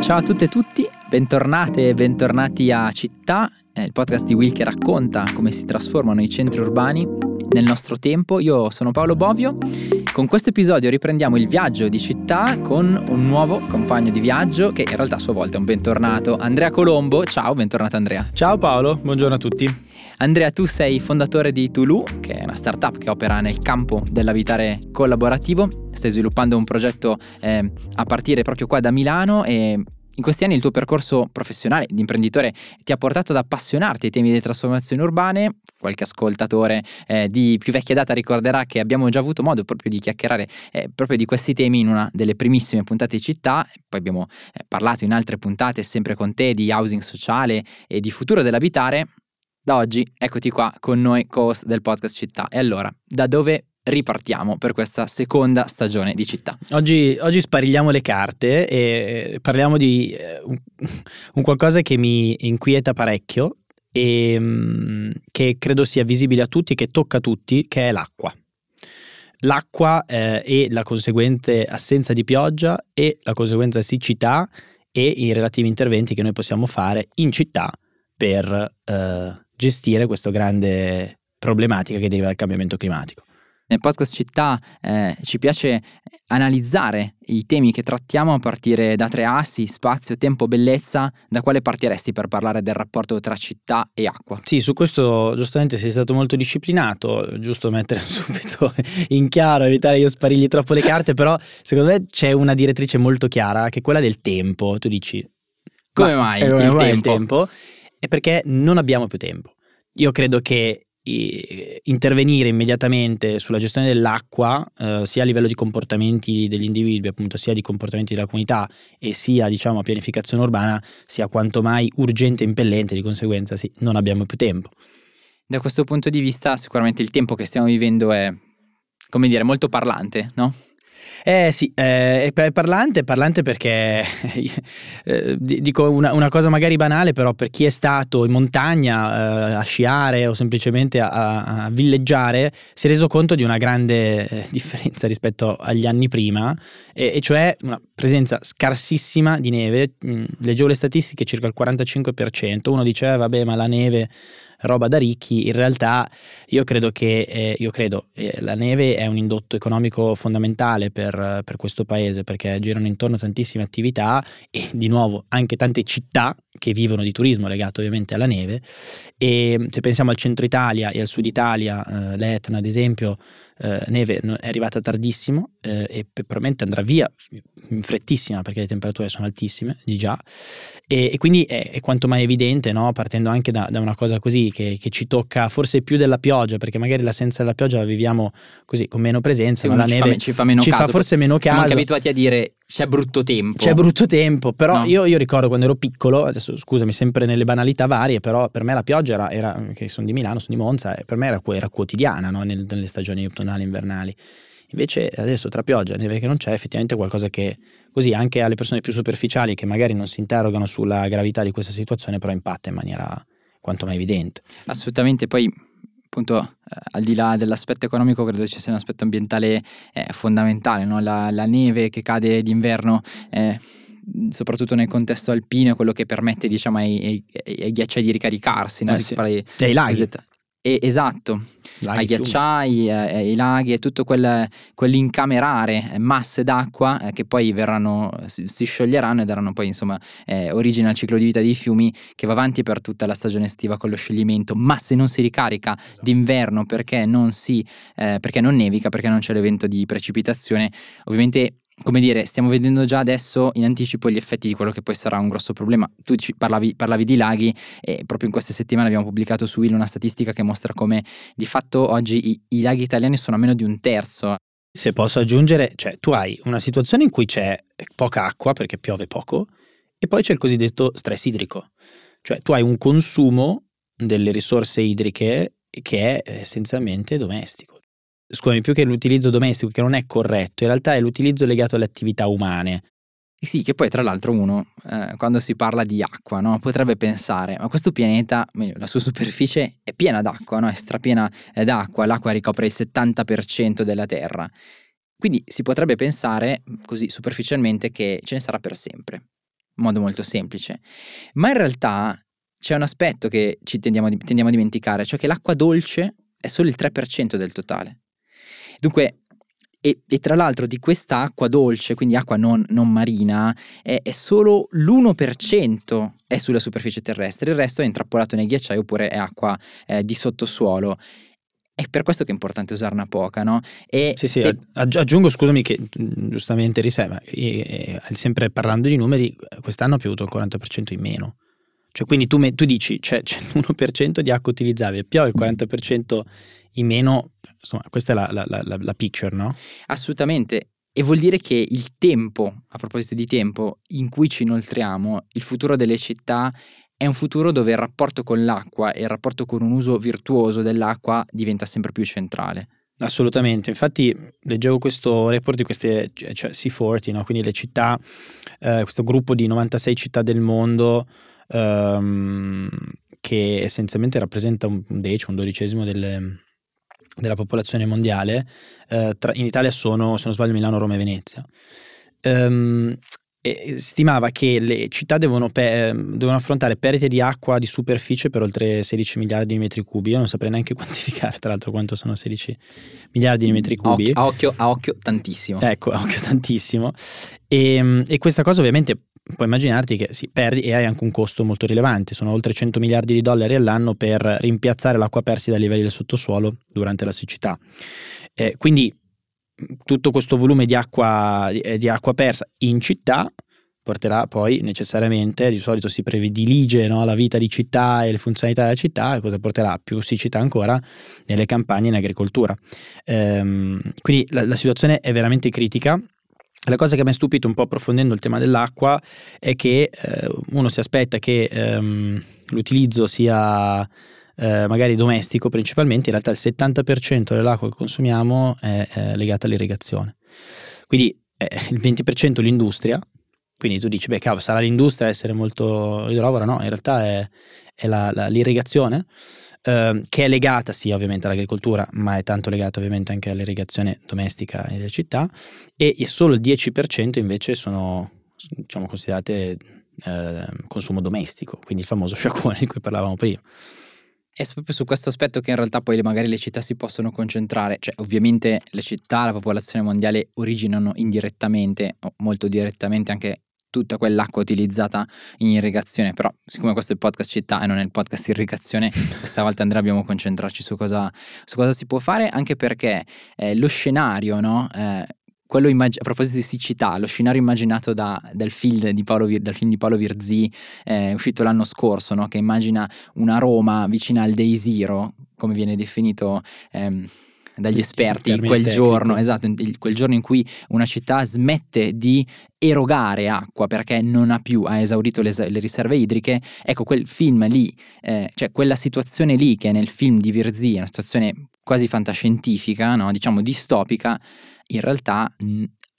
Ciao a tutte e tutti, bentornate e bentornati a Città, il podcast di Will che racconta come si trasformano i centri urbani nel nostro tempo. Io sono Paolo Bovio. Con questo episodio riprendiamo il viaggio di città con un nuovo compagno di viaggio che in realtà a sua volta è un bentornato, Andrea Colombo. Ciao, bentornato Andrea. Ciao Paolo, buongiorno a tutti. Andrea, tu sei fondatore di Tulu, che è una startup che opera nel campo dell'abitare collaborativo. Stai sviluppando un progetto a partire proprio qua da Milano e in questi anni il tuo percorso professionale di imprenditore ti ha portato ad appassionarti ai temi delle trasformazioni urbane. Qualche ascoltatore di più vecchia data ricorderà che abbiamo già avuto modo proprio di chiacchierare proprio di questi temi in una delle primissime puntate di Città. Poi abbiamo parlato in altre puntate sempre con te di housing sociale e di futuro dell'abitare. Da oggi eccoti qua con noi, co-host del podcast Città. E allora, da dove ripartiamo per questa seconda stagione di Città? Oggi sparigliamo le carte e parliamo di un qualcosa che mi inquieta parecchio e che credo sia visibile a tutti, che tocca a tutti, che è l'acqua. L'acqua e la conseguente assenza di pioggia e la conseguente siccità e i relativi interventi che noi possiamo fare in città per gestire questa grande problematica che deriva dal cambiamento climatico. Nel podcast Città ci piace analizzare i temi che trattiamo a partire da tre assi: spazio, tempo, bellezza. Da quale partiresti per parlare del rapporto tra città e acqua? Sì, su questo giustamente sei stato molto disciplinato, giusto mettere subito in chiaro, evitare io sparigli troppo le carte, però secondo me c'è una direttrice molto chiara che è quella del tempo. Tu dici, come mai il tempo? È perché non abbiamo più tempo. Io credo che intervenire immediatamente sulla gestione dell'acqua sia a livello di comportamenti degli individui, appunto, sia di comportamenti della comunità e sia, diciamo, a pianificazione urbana, sia quanto mai urgente e impellente. Di conseguenza sì, non abbiamo più tempo. Da questo punto di vista sicuramente il tempo che stiamo vivendo è, come dire, molto parlante, no? Sì, è parlante perché dico una cosa magari banale, però per chi è stato in montagna a sciare o semplicemente a villeggiare si è reso conto di una grande differenza rispetto agli anni prima, e cioè una presenza scarsissima di neve. Leggevo le statistiche, circa il 45%. Uno diceva vabbè, ma la neve roba da ricchi. In realtà io credo che la neve è un indotto economico fondamentale per questo paese, perché girano intorno tantissime attività e di nuovo anche tante città che vivono di turismo legato ovviamente alla neve. E se pensiamo al centro Italia e al sud Italia, l'Etna ad esempio, neve è arrivata tardissimo e probabilmente andrà via in frettissima perché le temperature sono altissime di già, e quindi è quanto mai evidente, no? Partendo anche da una cosa così che ci tocca forse più della pioggia, perché magari l'assenza della pioggia la viviamo così con meno presenza, ma la neve ci fa forse meno caso. Siamo anche abituati a dire c'è brutto tempo, però no. io ricordo quando ero piccolo, adesso scusami sempre nelle banalità varie, però per me la pioggia era che sono di Milano, sono di Monza, per me era quotidiana, no? Nelle stagioni autunnali, invernali. Invece adesso tra pioggia e neve che non c'è, effettivamente qualcosa che così anche alle persone più superficiali che magari non si interrogano sulla gravità di questa situazione, però impatta in maniera quanto mai evidente. Assolutamente. Poi appunto, al di là dell'aspetto economico, credo ci sia un aspetto ambientale fondamentale, no? La neve che cade d'inverno, soprattutto nel contesto alpino, è quello che permette, diciamo, ai ghiacciai di ricaricarsi, no? Sì. Dei laghi. Esatto, ai ghiacciai, ai laghi, e tutto quell'incamerare masse d'acqua che poi si scioglieranno e daranno poi, insomma, origine al ciclo di vita dei fiumi, che va avanti per tutta la stagione estiva con lo scioglimento. Ma se non si ricarica d'inverno perché non nevica, perché non c'è l'evento di precipitazione, ovviamente, come dire, stiamo vedendo già adesso in anticipo gli effetti di quello che poi sarà un grosso problema. Tu parlavi di laghi, e proprio in queste settimane abbiamo pubblicato su Will una statistica che mostra come di fatto oggi i laghi italiani sono a meno di un terzo. Se posso aggiungere, cioè tu hai una situazione in cui c'è poca acqua perché piove poco, e poi c'è il cosiddetto stress idrico, cioè tu hai un consumo delle risorse idriche che è essenzialmente domestico. Scusami, più che l'utilizzo domestico, che non è corretto, in realtà è l'utilizzo legato alle attività umane. Sì, che poi tra l'altro uno, quando si parla di acqua, no, potrebbe pensare, ma questo pianeta, meglio, la sua superficie è piena d'acqua, no? È strapiena d'acqua, l'acqua ricopre il 70% della Terra. Quindi si potrebbe pensare, così superficialmente, che ce ne sarà per sempre. in modo molto semplice. Ma in realtà c'è un aspetto che ci tendiamo a dimenticare, cioè che l'acqua dolce è solo il 3% del totale. Dunque, e tra l'altro di questa acqua dolce, quindi acqua non marina, è solo l'1% è sulla superficie terrestre, il resto è intrappolato nei ghiacciai oppure è acqua di sottosuolo. È per questo che è importante usarne poca, no? E sì, se... aggiungo, scusami, che giustamente riserva, sempre parlando di numeri, quest'anno ha piovuto il 40% in meno. Cioè, quindi tu dici, cioè, c'è l'1% di acqua utilizzabile, piove il 40% in meno, insomma, questa è la picture, no? Assolutamente. E vuol dire che il tempo, a proposito di tempo, in cui ci inoltriamo, il futuro delle città è un futuro dove il rapporto con l'acqua e il rapporto con un uso virtuoso dell'acqua diventa sempre più centrale. Assolutamente, infatti leggevo questo report di queste, cioè C40, no? Quindi le città, questo gruppo di 96 città del mondo, che essenzialmente rappresenta un decimo, un dodicesimo della popolazione mondiale. In Italia sono, se non sbaglio, Milano, Roma e Venezia. E stimava che le città devono affrontare perdite di acqua di superficie per oltre 16 miliardi di metri cubi. Io non saprei neanche quantificare, tra l'altro, quanto sono 16 miliardi di metri cubi. A occhio tantissimo. Ecco, a occhio tantissimo. E questa cosa ovviamente puoi immaginarti che sì, perdi e hai anche un costo molto rilevante. Sono oltre 100 miliardi di dollari all'anno per rimpiazzare l'acqua persa dai livelli del sottosuolo durante la siccità. Quindi tutto questo volume di acqua persa in città porterà poi necessariamente, di solito si predilige, no, la vita di città e le funzionalità della città, e cosa porterà? Più siccità ancora nelle campagne e in agricoltura. Quindi la situazione è veramente critica. La cosa che mi ha stupito un po' approfondendo il tema dell'acqua è che uno si aspetta che l'utilizzo sia magari domestico principalmente, in realtà il 70% dell'acqua che consumiamo è legata all'irrigazione. Quindi il 20% l'industria, quindi tu dici, beh cavolo, sarà l'industria a essere molto idrovora? No, in realtà è l'irrigazione, che è legata sì ovviamente all'agricoltura, ma è tanto legata ovviamente anche all'irrigazione domestica e delle città, e solo il 10% invece sono, diciamo, considerate consumo domestico, quindi il famoso sciacquone di cui parlavamo prima. È proprio su questo aspetto che in realtà poi magari le città si possono concentrare, cioè ovviamente le città, la popolazione mondiale originano indirettamente o molto direttamente anche tutta quell'acqua utilizzata in irrigazione, però siccome questo è il podcast città e non è il podcast irrigazione, questa volta Andrea dobbiamo concentrarci su cosa si può fare, anche perché lo scenario, no? A proposito di siccità, lo scenario immaginato dal film di Paolo Virzì, uscito l'anno scorso, no? Che immagina una Roma vicina al Deisiro, come viene definito dagli esperti, quel giorno in cui una città smette di erogare acqua perché non ha più, ha esaurito le riserve idriche. Ecco, quel film lì, cioè quella situazione lì che è nel film di Virzì, è una situazione quasi fantascientifica, no? Diciamo distopica. In realtà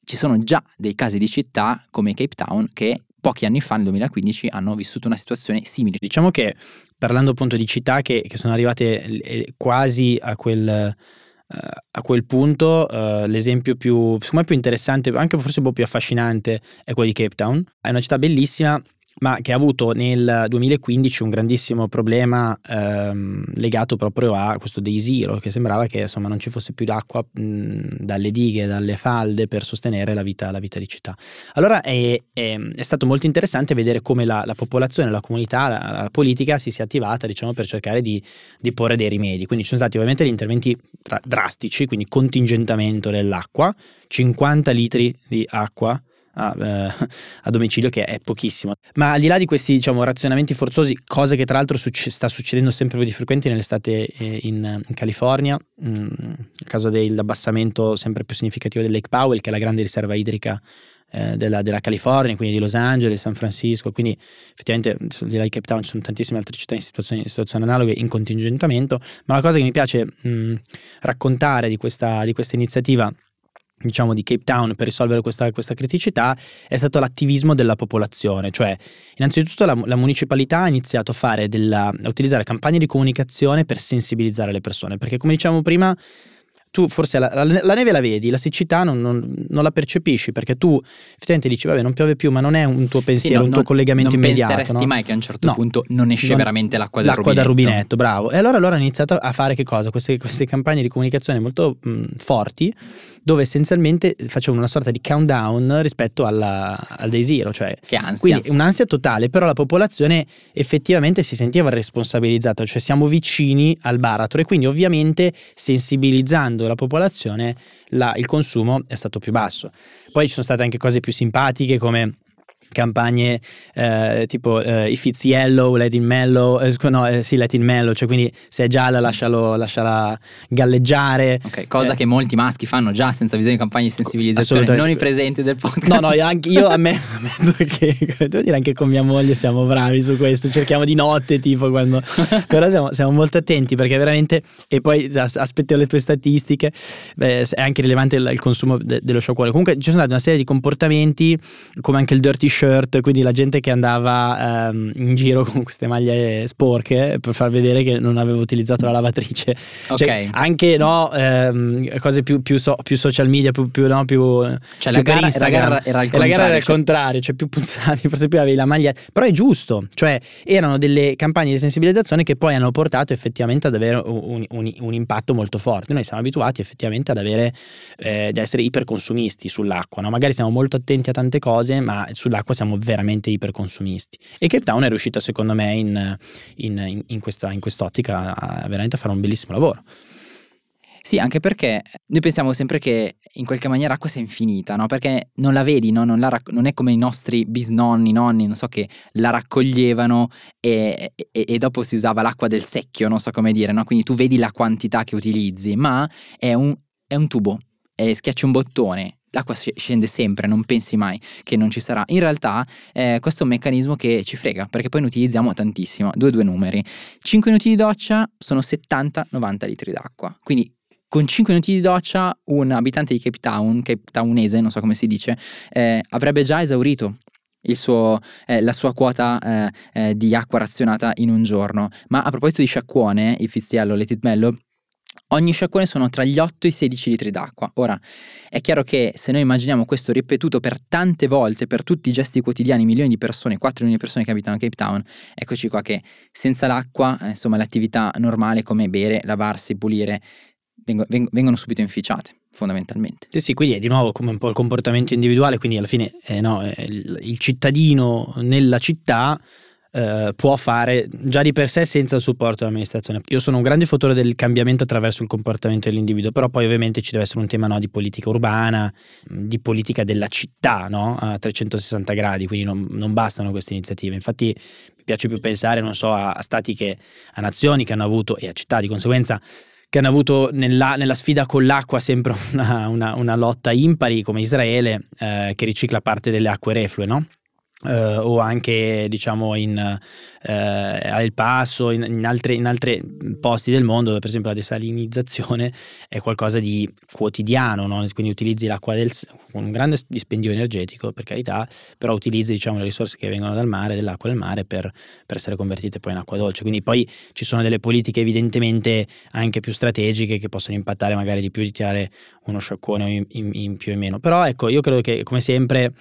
ci sono già dei casi di città come Cape Town che pochi anni fa, nel 2015, hanno vissuto una situazione simile. Diciamo che, parlando appunto di città che sono arrivate quasi a quel punto, l'esempio più, secondo me, più interessante, anche forse un po' più affascinante, è quello di Cape Town. È una città bellissima, ma che ha avuto nel 2015 un grandissimo problema legato proprio a questo deisiro, che sembrava che insomma non ci fosse più d'acqua dalle dighe, dalle falde, per sostenere la vita di città. Allora è stato molto interessante vedere come la popolazione, la comunità, la politica si sia attivata, diciamo, per cercare di porre dei rimedi. Quindi ci sono stati ovviamente gli interventi drastici, quindi contingentamento dell'acqua, 50 litri di acqua a domicilio, che è pochissimo. Ma al di là di questi, diciamo, razionamenti forzosi, cosa che tra l'altro sta succedendo sempre più di frequente nell'estate in California, il caso dell'abbassamento sempre più significativo del Lake Powell, che è la grande riserva idrica della California, quindi di Los Angeles, San Francisco, quindi effettivamente di là di Cape Town ci sono tantissime altre città in situazioni analoghe, in contingentamento. Ma la cosa che mi piace raccontare di questa iniziativa, diciamo, di Cape Town per risolvere questa criticità, è stato l'attivismo della popolazione. Cioè, innanzitutto la municipalità ha iniziato a utilizzare campagne di comunicazione per sensibilizzare le persone, perché, come dicevamo prima, tu forse la neve la vedi, la siccità non la percepisci, perché tu effettivamente dici vabbè non piove più, ma non è un tuo pensiero, sì, un tuo collegamento immediato. Non penseresti mai che a un certo punto non esce veramente l'acqua dal rubinetto, bravo. E allora hanno iniziato a fare che cosa? Queste campagne di comunicazione molto forti, dove essenzialmente facevano una sorta di countdown rispetto al desiderio, cioè che ansia. Quindi un'ansia totale, però la popolazione effettivamente si sentiva responsabilizzata, cioè siamo vicini al baratro e quindi ovviamente sensibilizzando la popolazione il consumo è stato più basso. Poi ci sono state anche cose più simpatiche come campagne tipo if it's yellow let it mellow, let it mellow, cioè quindi se è gialla lasciala galleggiare, okay, cosa che molti maschi fanno già senza bisogno di campagne di sensibilizzazione. Non i presenti del podcast, no, anche io ammetto che devo dire anche con mia moglie siamo bravi su questo, cerchiamo di notte tipo quando però siamo molto attenti, perché veramente. E poi aspetto le tue statistiche. Beh, è anche rilevante il consumo dello sciacquone. Comunque ci sono stati una serie di comportamenti come anche il dirty shirt, quindi la gente che andava in giro con queste maglie sporche per far vedere che non aveva utilizzato la lavatrice, okay. Cioè, anche cose più social media, più la gara era il contrario, cioè più punzavi, forse più avevi la maglia, però è giusto, cioè erano delle campagne di sensibilizzazione che poi hanno portato effettivamente ad avere un impatto molto forte. Noi siamo abituati effettivamente ad avere ad essere iperconsumisti sull'acqua, no? Magari siamo molto attenti a tante cose, ma sull'acqua siamo veramente iperconsumisti, e Cape Town è riuscita secondo me in quest'ottica a veramente fare un bellissimo lavoro. Sì, anche perché noi pensiamo sempre che in qualche maniera l'acqua sia infinita, no? Perché non la vedi, no? Non è come i nostri bisnonni, nonni, non so, che la raccoglievano e dopo si usava l'acqua del secchio, non so come dire, no? Quindi tu vedi la quantità che utilizzi, ma è un tubo, schiacci un bottone, l'acqua scende sempre, non pensi mai che non ci sarà. In realtà questo è un meccanismo che ci frega, perché poi ne utilizziamo tantissimo. Due numeri: 5 minuti di doccia sono 70-90 litri d'acqua, quindi con 5 minuti di doccia un abitante di Cape Town, Cape Townese, non so come si dice, avrebbe già esaurito la sua quota di acqua razionata in un giorno. Ma a proposito di sciacquone, il Fizziello, Letitmello, ogni sciacquone sono tra gli 8 e i 16 litri d'acqua. Ora, è chiaro che se noi immaginiamo questo ripetuto per tante volte, per tutti i gesti quotidiani, milioni di persone, 4 milioni di persone che abitano a Cape Town, eccoci qua che senza l'acqua, insomma, le attività normali come bere, lavarsi, pulire, vengono subito inficiate, fondamentalmente. Sì, quindi è di nuovo come un po' il comportamento individuale, quindi alla fine il cittadino nella città può fare già di per sé senza il supporto dell'amministrazione. Io sono un grande fautore del cambiamento attraverso il comportamento dell'individuo, però poi ovviamente ci deve essere un tema di politica urbana, di politica della città, no? A 360 gradi, quindi non bastano queste iniziative. Infatti mi piace più pensare, non so, a stati a nazioni che hanno avuto, e a città di conseguenza, che hanno avuto nella sfida con l'acqua sempre una lotta impari, come Israele, che ricicla parte delle acque reflue, no? O anche diciamo a El Paso, in altri posti del mondo dove per esempio la desalinizzazione è qualcosa di quotidiano, no? Quindi utilizzi l'acqua con un grande dispendio energetico, per carità, però utilizzi diciamo le risorse che vengono dal mare, dell'acqua del mare, per essere convertite poi in acqua dolce. Quindi poi ci sono delle politiche evidentemente anche più strategiche che possono impattare magari di più di tirare uno sciacquone in più e meno, però ecco, io credo che come sempre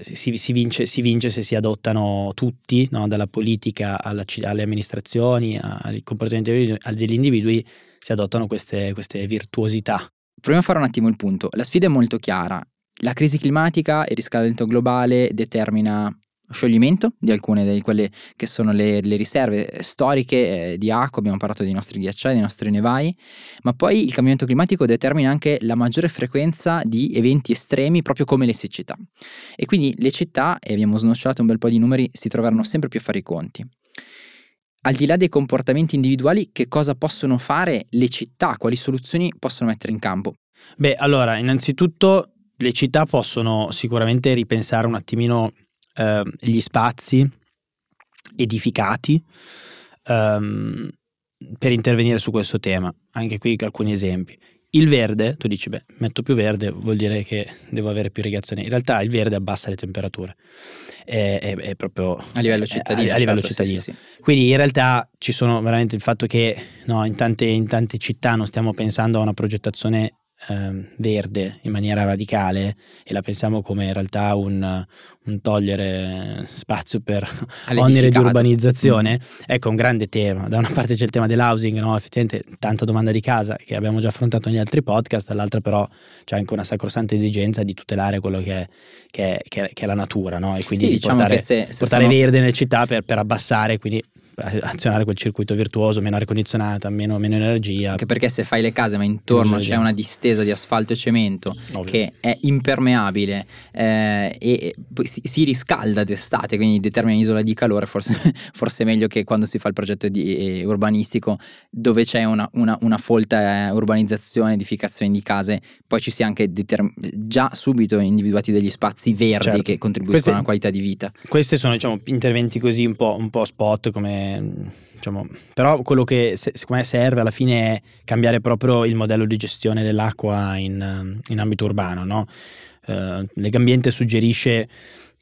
si vince se si adottano tutti, no? Dalla politica alle amministrazioni, al comportamento degli individui, si adottano queste virtuosità. Proviamo a fare un attimo il punto. La sfida è molto chiara. La crisi climatica e il riscaldamento globale determina scioglimento di alcune di quelle che sono le riserve storiche di acqua, abbiamo parlato dei nostri ghiacciai, dei nostri nevai, ma poi il cambiamento climatico determina anche la maggiore frequenza di eventi estremi, proprio come le siccità. E quindi le città, e abbiamo snocciolato un bel po' di numeri, si troveranno sempre più a fare i conti. Al di là dei comportamenti individuali, che cosa possono fare le città? Quali soluzioni possono mettere in campo? Beh, allora, innanzitutto le città possono sicuramente ripensare un attimino gli spazi edificati per intervenire su questo tema. Anche qui alcuni esempi: Il verde, tu dici, beh, metto più verde, vuol dire che devo avere più irrigazione. In realtà il verde abbassa le temperature, è proprio a livello cittadino. A livello certo, cittadino. Sì, sì. Quindi in realtà ci sono veramente il fatto che no, in tante città non stiamo pensando a una progettazione verde in maniera radicale e la pensiamo come in realtà un togliere spazio per onere di urbanizzazione. Ecco, un grande tema. Da una parte c'è il tema dell'housing, no? Effettivamente tanta domanda di casa che abbiamo già affrontato negli altri podcast, dall'altra però c'è anche una sacrosanta esigenza di tutelare quello che è la natura, no? E quindi sì, di diciamo portare, portare verde nelle città per abbassare, quindi azionare quel circuito virtuoso, meno aria condizionata, meno energia. Anche perché se fai le case ma intorno c'è una distesa di asfalto e cemento, ovvio, che è impermeabile e si riscalda d'estate, quindi determina un'isola di calore, forse meglio che quando si fa il progetto urbanistico, dove c'è una folta urbanizzazione, edificazione di case, poi ci sia anche già subito individuati degli spazi verdi, certo, che contribuiscono alla qualità di vita. Questi sono, diciamo, interventi così un po' spot, come diciamo, però quello che secondo me serve alla fine è cambiare proprio il modello di gestione dell'acqua in ambito urbano, no? Legambiente suggerisce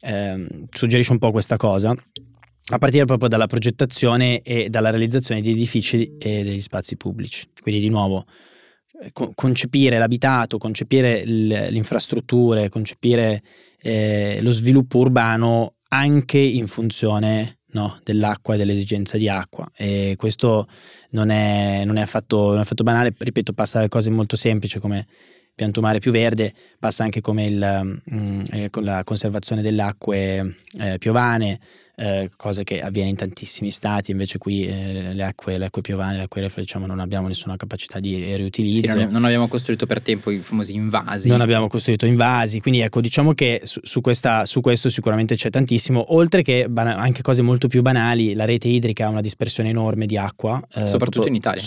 un po' questa cosa, a partire proprio dalla progettazione e dalla realizzazione di edifici e degli spazi pubblici. Quindi di nuovo concepire l'abitato, concepire le infrastrutture, concepire lo sviluppo urbano anche in funzione, no, dell'acqua e dell'esigenza di acqua, e questo non è affatto banale. Ripeto, passa da cose molto semplici come piantumare più verde, passa anche come con la conservazione delle acque piovane, cosa che avviene in tantissimi stati. Invece qui le acque piovane, le acquerefole, diciamo, non abbiamo nessuna capacità di riutilizzo. Sì, non abbiamo costruito per tempo i famosi invasi. Non abbiamo costruito invasi, quindi ecco, diciamo che su questo sicuramente c'è tantissimo, oltre che anche cose molto più banali. La rete idrica ha una dispersione enorme di acqua, soprattutto in Italia,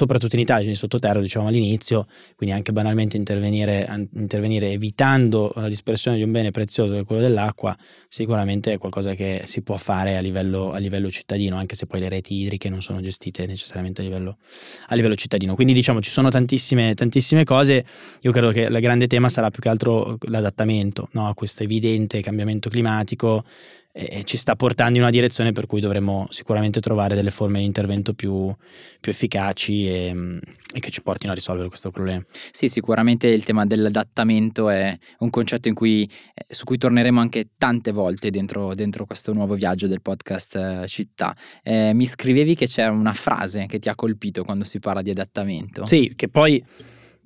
quindi sottoterra, diciamo all'inizio, quindi anche banalmente intervenire evitando la dispersione di un bene prezioso che è quello dell'acqua, sicuramente è qualcosa che si può fare a livello cittadino, anche se poi le reti idriche non sono gestite necessariamente a livello cittadino. Quindi diciamo ci sono tantissime cose. Io credo che il grande tema sarà più che altro l'adattamento, no, a questo evidente cambiamento climatico, e ci sta portando in una direzione per cui dovremo sicuramente trovare delle forme di intervento più efficaci e che ci portino a risolvere questo problema. Sì, sicuramente il tema dell'adattamento è un concetto su cui torneremo anche tante volte dentro questo nuovo viaggio del podcast Città. Mi scrivevi che c'è una frase che ti ha colpito quando si parla di adattamento. Sì, che poi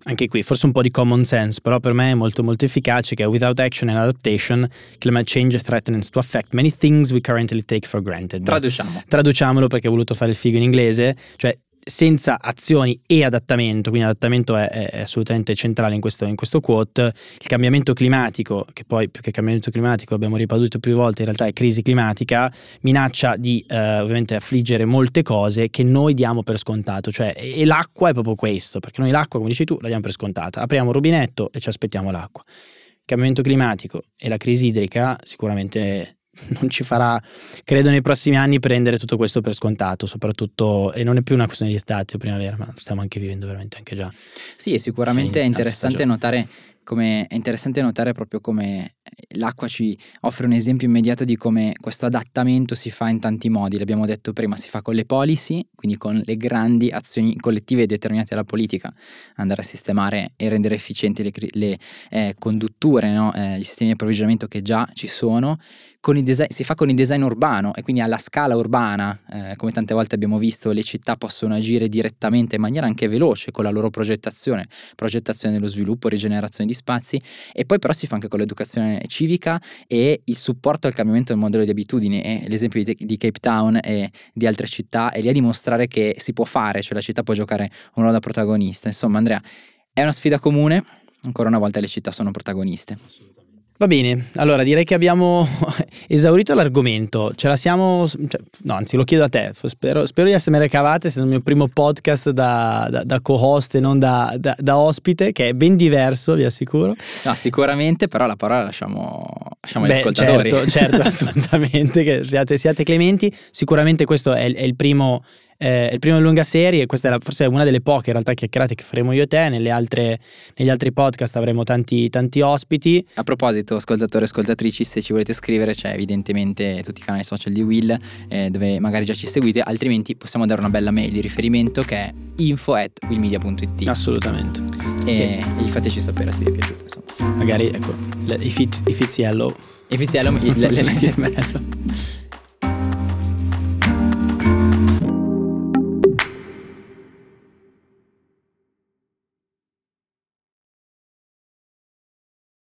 anche qui forse un po' di common sense, però per me è molto molto efficace, che without action and adaptation climate change threatens to affect many things we currently take for granted. Traduciamolo perché ho voluto fare il figo in inglese, cioè senza azioni e adattamento, quindi adattamento è assolutamente centrale in questo quote. Il cambiamento climatico, che poi più che cambiamento climatico abbiamo ripetuto più volte, in realtà è crisi climatica, minaccia di ovviamente affliggere molte cose che noi diamo per scontato, cioè, e l'acqua è proprio questo, perché noi l'acqua, come dici tu, la diamo per scontata, apriamo il rubinetto e ci aspettiamo l'acqua. Il cambiamento climatico e la crisi idrica sicuramente non ci farà, credo, nei prossimi anni prendere tutto questo per scontato, soprattutto, e non è più una questione di estate o primavera, ma stiamo anche vivendo veramente anche già. Sì, e sicuramente è interessante notare proprio come l'acqua ci offre un esempio immediato di come questo adattamento si fa in tanti modi. L'abbiamo detto prima, si fa con le policy, quindi con le grandi azioni collettive determinate dalla politica, andare a sistemare e rendere efficienti le condutture, no? I sistemi di approvvigionamento che già ci sono. Si fa con il design urbano, e quindi alla scala urbana, come tante volte abbiamo visto, le città possono agire direttamente in maniera anche veloce con la loro progettazione dello sviluppo, rigenerazione di spazi. E poi però si fa anche con l'educazione civica e il supporto al cambiamento del modello di abitudini, e l'esempio di Cape Town e di altre città è lì a dimostrare che si può fare, cioè la città può giocare un ruolo da protagonista. Insomma, Andrea, è una sfida comune, ancora una volta le città sono protagoniste. Va bene, allora direi che abbiamo esaurito l'argomento, lo chiedo a te, spero di essermi cavate, essendo il mio primo podcast da co-host e non da ospite, che è ben diverso, vi assicuro. No, sicuramente, però la parola lasciamo agli ascoltatori. Certo, assolutamente, che siate clementi. Sicuramente questo è il primo il primo lunga serie, questa è forse una delle poche in realtà chiacchierate che faremo io e te. Negli altri podcast avremo tanti ospiti. A proposito, ascoltatori e ascoltatrici, se ci volete scrivere c'è evidentemente tutti i canali social di Will, dove magari già ci seguite, altrimenti possiamo dare una bella mail di riferimento che è info@willmedia.it. assolutamente, e fateci sapere se vi è piaciuto, insomma. Magari ecco, if it's yellow, if it's yellow, let it mellow.